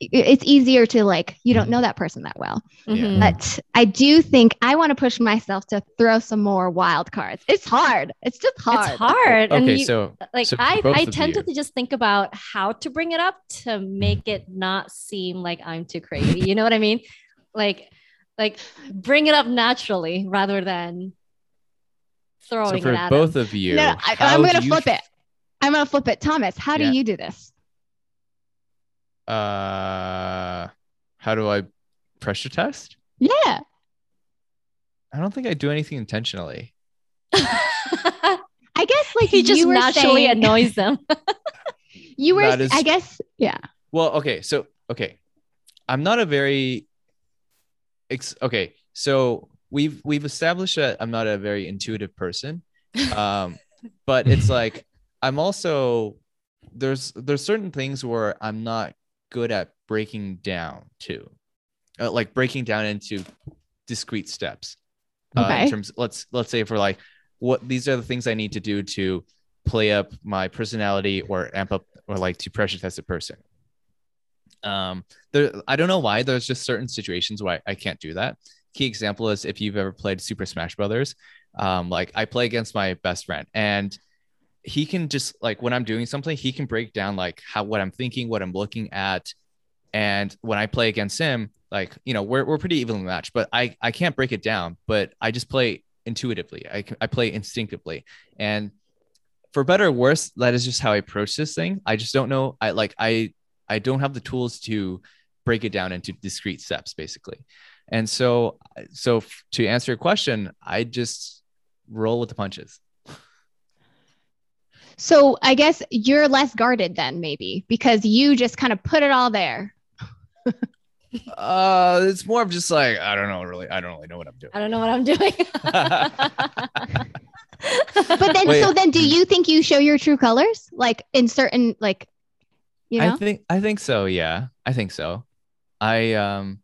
it's easier to like, you don't know that person that well, yeah. But I do think I want to push myself to throw some more wild cards. It's hard. It's just hard. It's hard. Okay. And you, so like, so I, I tend to just think about how to bring it up to make it not seem like I'm too crazy. You know what I mean? Like, like bring it up naturally rather than throwing so for it at both him. Of you. No, I, I'm going to flip f- it. I'm going to flip it. Thomas, how yeah. do you do this? Uh, how do I pressure test? Yeah. I don't think I do anything intentionally. I guess like he just naturally saying... annoys them. You were, is... I guess. Yeah. Well, okay. So, okay. I'm not a very, ex- okay. So we've, we've established that I'm not a very intuitive person. Um, but it's like, I'm also, there's, there's certain things where I'm not good at breaking down to uh, like breaking down into discrete steps uh, okay. in terms of, let's let's say for like what these are the things I need to do to play up my personality or amp up or like to pressure test a person. Um, there, I don't know why there's just certain situations where I, I can't do that. Key example is if you've ever played Super Smash Brothers, um, like I play against my best friend and he can just like when I'm doing something, he can break down like how what I'm thinking, what I'm looking at. And when I play against him, like, you know, we're we're pretty evenly matched, but I, I can't break it down, but I just play intuitively. I, I play instinctively. And for better or worse, that is just how I approach this thing. I just don't know. I like I I don't have the tools to break it down into discrete steps, basically. And so so to answer your question, I just roll with the punches. So I guess you're less guarded then maybe because you just kind of put it all there. uh, it's more of just like, I don't know, really. I don't really know what I'm doing. I don't know what I'm doing. But then, Wait. so then do you think you show your true colors? Like in certain, like, you know? I think, I think so. Yeah, I think so. I, um,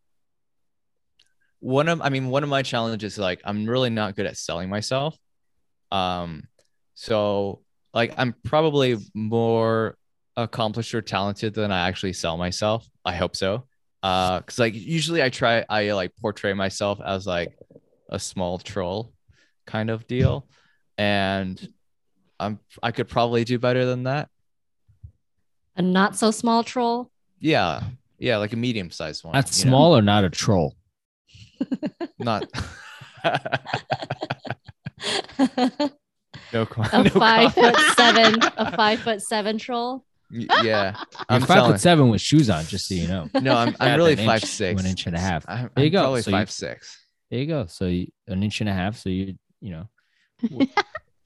one of, I mean, one of my challenges, like, I'm really not good at selling myself. Um, so Like I'm probably more accomplished or talented than I actually sell myself. I hope so. Uh, cause like usually I try, I like portray myself as like a small troll kind of deal. And I'm, I could probably do better than that. A not so small troll. Yeah. Yeah. Like a medium sized one. That's small know? Or not a troll. Not. No con- a no five con- foot seven, a five foot seven troll. Yeah, I'm You're five telling. Foot seven with shoes on, just so you know. No, I'm I'm really inch, five six, an inch and a half. I'm, there you go. Probably so five you, six. There you go. So you, an inch and a half. So you you know,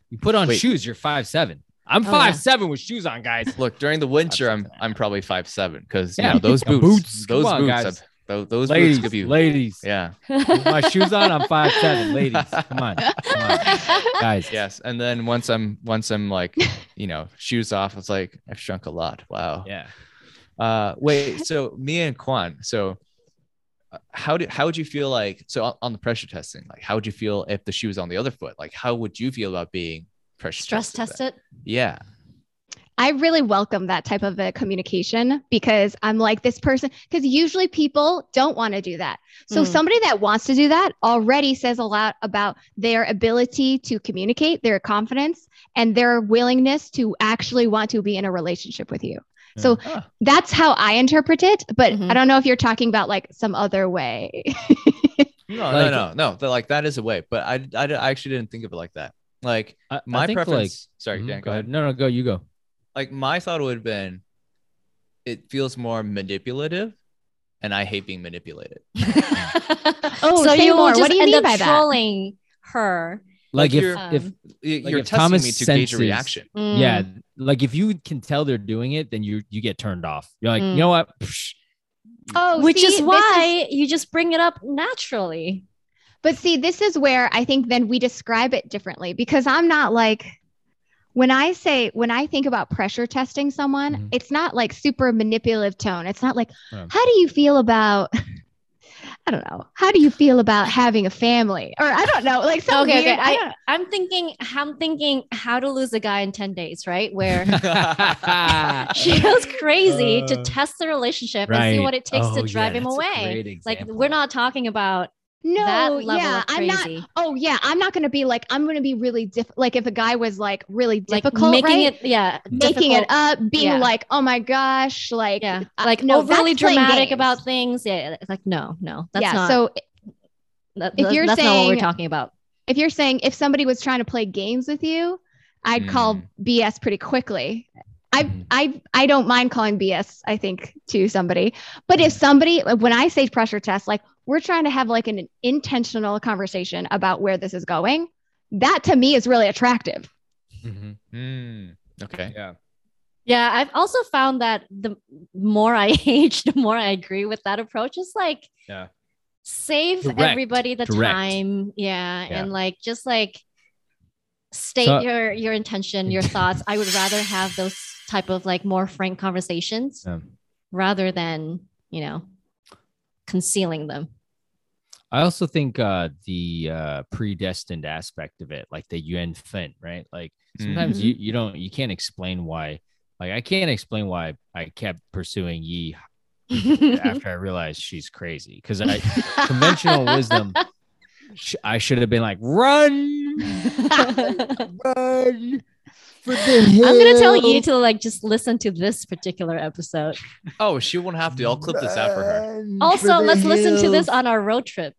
you put on Wait. shoes. You're five seven. I'm oh, five yeah. seven with shoes on, guys. Look, during the winter, I'm I'm probably five seven because yeah. you know those boots, boots those on, boots, guys. Those, those ladies, boots could be ladies. Yeah, with my shoes on. I'm five seven, ladies. Come on. Come on. Guys, yes, and then once I'm once I'm like, you know, shoes off, it's like I've shrunk a lot. Wow. Yeah. Uh, wait. So me and Kwan. So how did how would you feel like? So on the pressure testing, like how would you feel if the shoe was on the other foot? Like how would you feel about being pressure stress tested? Yeah. I really welcome that type of a communication because I'm like this person, because usually people don't want to do that. So mm. somebody that wants to do that already says a lot about their ability to communicate, their confidence, and their willingness to actually want to be in a relationship with you. Yeah. So ah. that's how I interpret it. But mm-hmm. I don't know if you're talking about like some other way. no, like, no, no, no. Like that is a way, but I, I, I actually didn't think of it like that. Like I, my I think preference. Like, sorry, mm-hmm, Dan, go, go ahead. ahead. No, no, go, you go. Like my thought would have been, it feels more manipulative, and I hate being manipulated. oh, so you more. Just what do you end mean up by trolling that? Her? Like, like if um, if you're like if testing Thomas me to senses, gauge a reaction. Mm. Yeah, like if you can tell they're doing it, then you you get turned off. You're like, mm. you know what? Oh, which see, is why is- you just bring it up naturally. But see, this is where I think then we describe it differently because I'm not like. When I say, when I think about pressure testing someone, mm-hmm. it's not like super manipulative tone. It's not like, oh. how do you feel about, I don't know. How do you feel about having a family? Or I don't know. Like, so okay, weird, okay. I, I'm thinking, I'm thinking How to Lose a Guy in ten days, right? Where she goes crazy uh, to test the relationship right. and see what it takes oh, to drive yeah, him away. Like, we're not talking about no, that level yeah, of crazy. I'm not, oh yeah. I'm not going to be like, I'm going to be really diff. Like if a guy was like really difficult, like making right? it, yeah, making difficult. it up, being yeah. like, oh my gosh, like, yeah. like uh, no, overly dramatic about things. Yeah. It's like, no, no, that's yeah, not, so that, if you're that's saying, not what we're talking about. If you're saying, if somebody was trying to play games with you, I'd mm. call B S pretty quickly. I, I, I don't mind calling B S, I think, to somebody, but if somebody, when I say pressure test, like we're trying to have like an, an intentional conversation about where this is going, that to me is really attractive. Mm-hmm. Mm. Okay. Yeah. Yeah. I've also found that the more I age, the more I agree with that approach. It's like, yeah. save Direct. everybody the Direct. time. Yeah, yeah. And like, just like state so- your, your intention, your thoughts. I would rather have those type of like more frank conversations yeah. rather than, you know, concealing them. I also think uh, the uh, predestined aspect of it, like the Yuan Fen, right? Like sometimes mm-hmm. you, you don't, you can't explain why, like I can't explain why I kept pursuing Yi after I realized she's crazy. Cause I, conventional wisdom, sh- I should have been like, run, run. I'm gonna tell you to like just listen to this particular episode. Oh, she won't have to. I'll clip this out for her. Also, let's hills. listen to this on our road trip.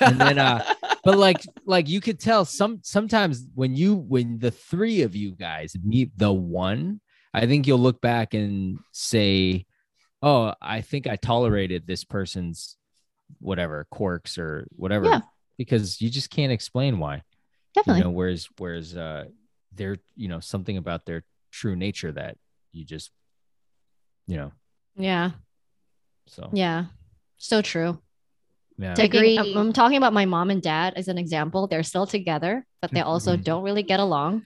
And then, uh, but like, like you could tell some sometimes when you when the three of you guys meet the one, I think you'll look back and say, "Oh, I think I tolerated this person's whatever quirks or whatever," yeah. because you just can't explain why. Definitely. You know, whereas, whereas, uh. Their, you know, something about their true nature that you just, you know. Yeah. So. Yeah. So true. Yeah. Taking, I'm, I'm talking about my mom and dad as an example. They're still together, but they also don't really get along.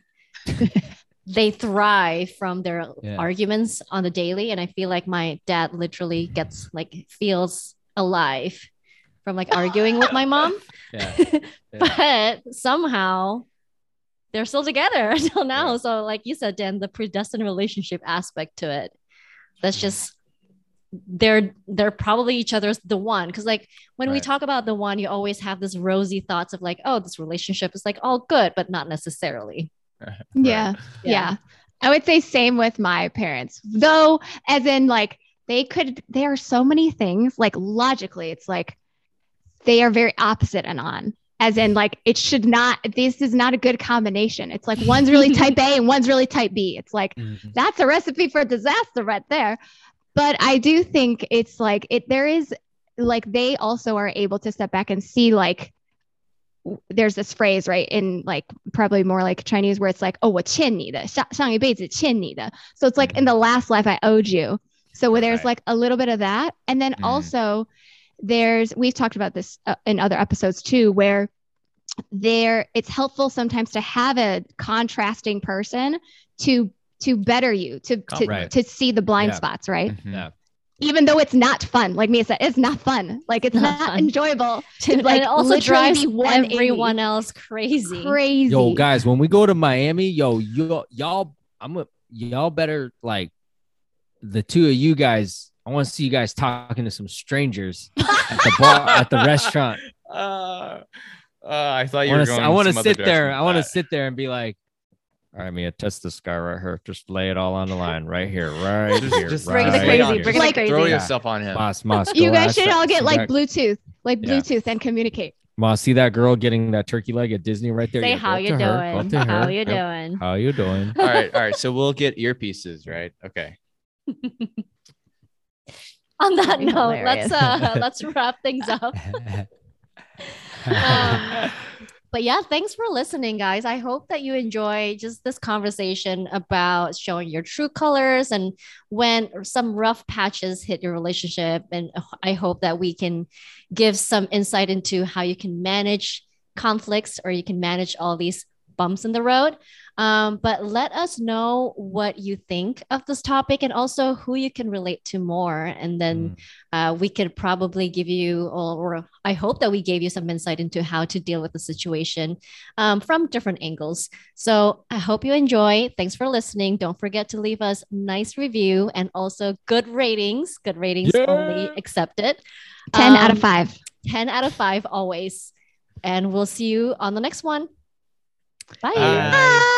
They thrive from their yeah. arguments on the daily. And I feel like my dad literally gets like feels alive from like arguing with my mom. Yeah. Yeah. But somehow they're still together until now. Yeah. So like you said, Dan, the predestined relationship aspect to it, that's just, they're, they're probably each other's the one. Cause like when right. we talk about the one, you always have this rosy thoughts of like, oh, this relationship is like all good, but not necessarily. Right. Yeah. Yeah. Yeah. I would say same with my parents though, as in like they could, there are so many things like logically, it's like they are very opposite and on. As in like, it should not, this is not a good combination. It's like one's really type A and one's really type B. It's like, mm-hmm. that's a recipe for disaster right there. But I do think it's like, it, there is like, they also are able to step back and see like, w- there's this phrase, right? In like, probably more like Chinese where it's like, oh, 我欠你的,上一辈子欠你的. So it's like mm-hmm. in the last life, I owed you. So where there's right. like a little bit of that. And then mm-hmm. also there's, we've talked about this uh, in other episodes too, where there it's helpful sometimes to have a contrasting person to, to better you, to, oh, to, right. to see the blind yeah. spots. Right. Mm-hmm. Yeah. Even though it's not fun, like Mia said, it's not fun. Like it's not, not enjoyable. To, like, and it also drives everyone else crazy. Crazy. Yo guys, when we go to Miami, yo, yo y'all, I'm a, y'all better like the two of you guys, I want to see you guys talking to some strangers at the bar, at the restaurant. Uh, uh, I thought you I were going. S- I want to sit there. I want to sit there and be like, "All right, Mia, test this guy right here. Just lay it all on the line right here, right just, here, just right bring the crazy, here. Bring the like, crazy. Throw yourself on him. Mas, mas, you guys should all get like Bluetooth, like Bluetooth, yeah. and communicate. Ma, see that girl getting that turkey leg at Disney right there. Say yeah, how you doing? How you doing? How you doing? All right, all right. So we'll get earpieces, right? Okay. On that note, hilarious. let's uh, let's wrap things up. um, but yeah, thanks for listening, guys. I hope that you enjoy just this conversation about showing your true colors and when some rough patches hit your relationship. And I hope that we can give some insight into how you can manage conflicts or you can manage all these bumps in the road. Um, but let us know what you think of this topic and also who you can relate to more. And then mm. uh, we could probably give you, or, or I hope that we gave you some insight into how to deal with the situation um, from different angles. So I hope you enjoy. Thanks for listening. Don't forget to leave us nice review and also good ratings. Good ratings yeah. only accepted. ten um, out of five. ten out of five always. And we'll see you on the next one. Bye. Bye. Bye.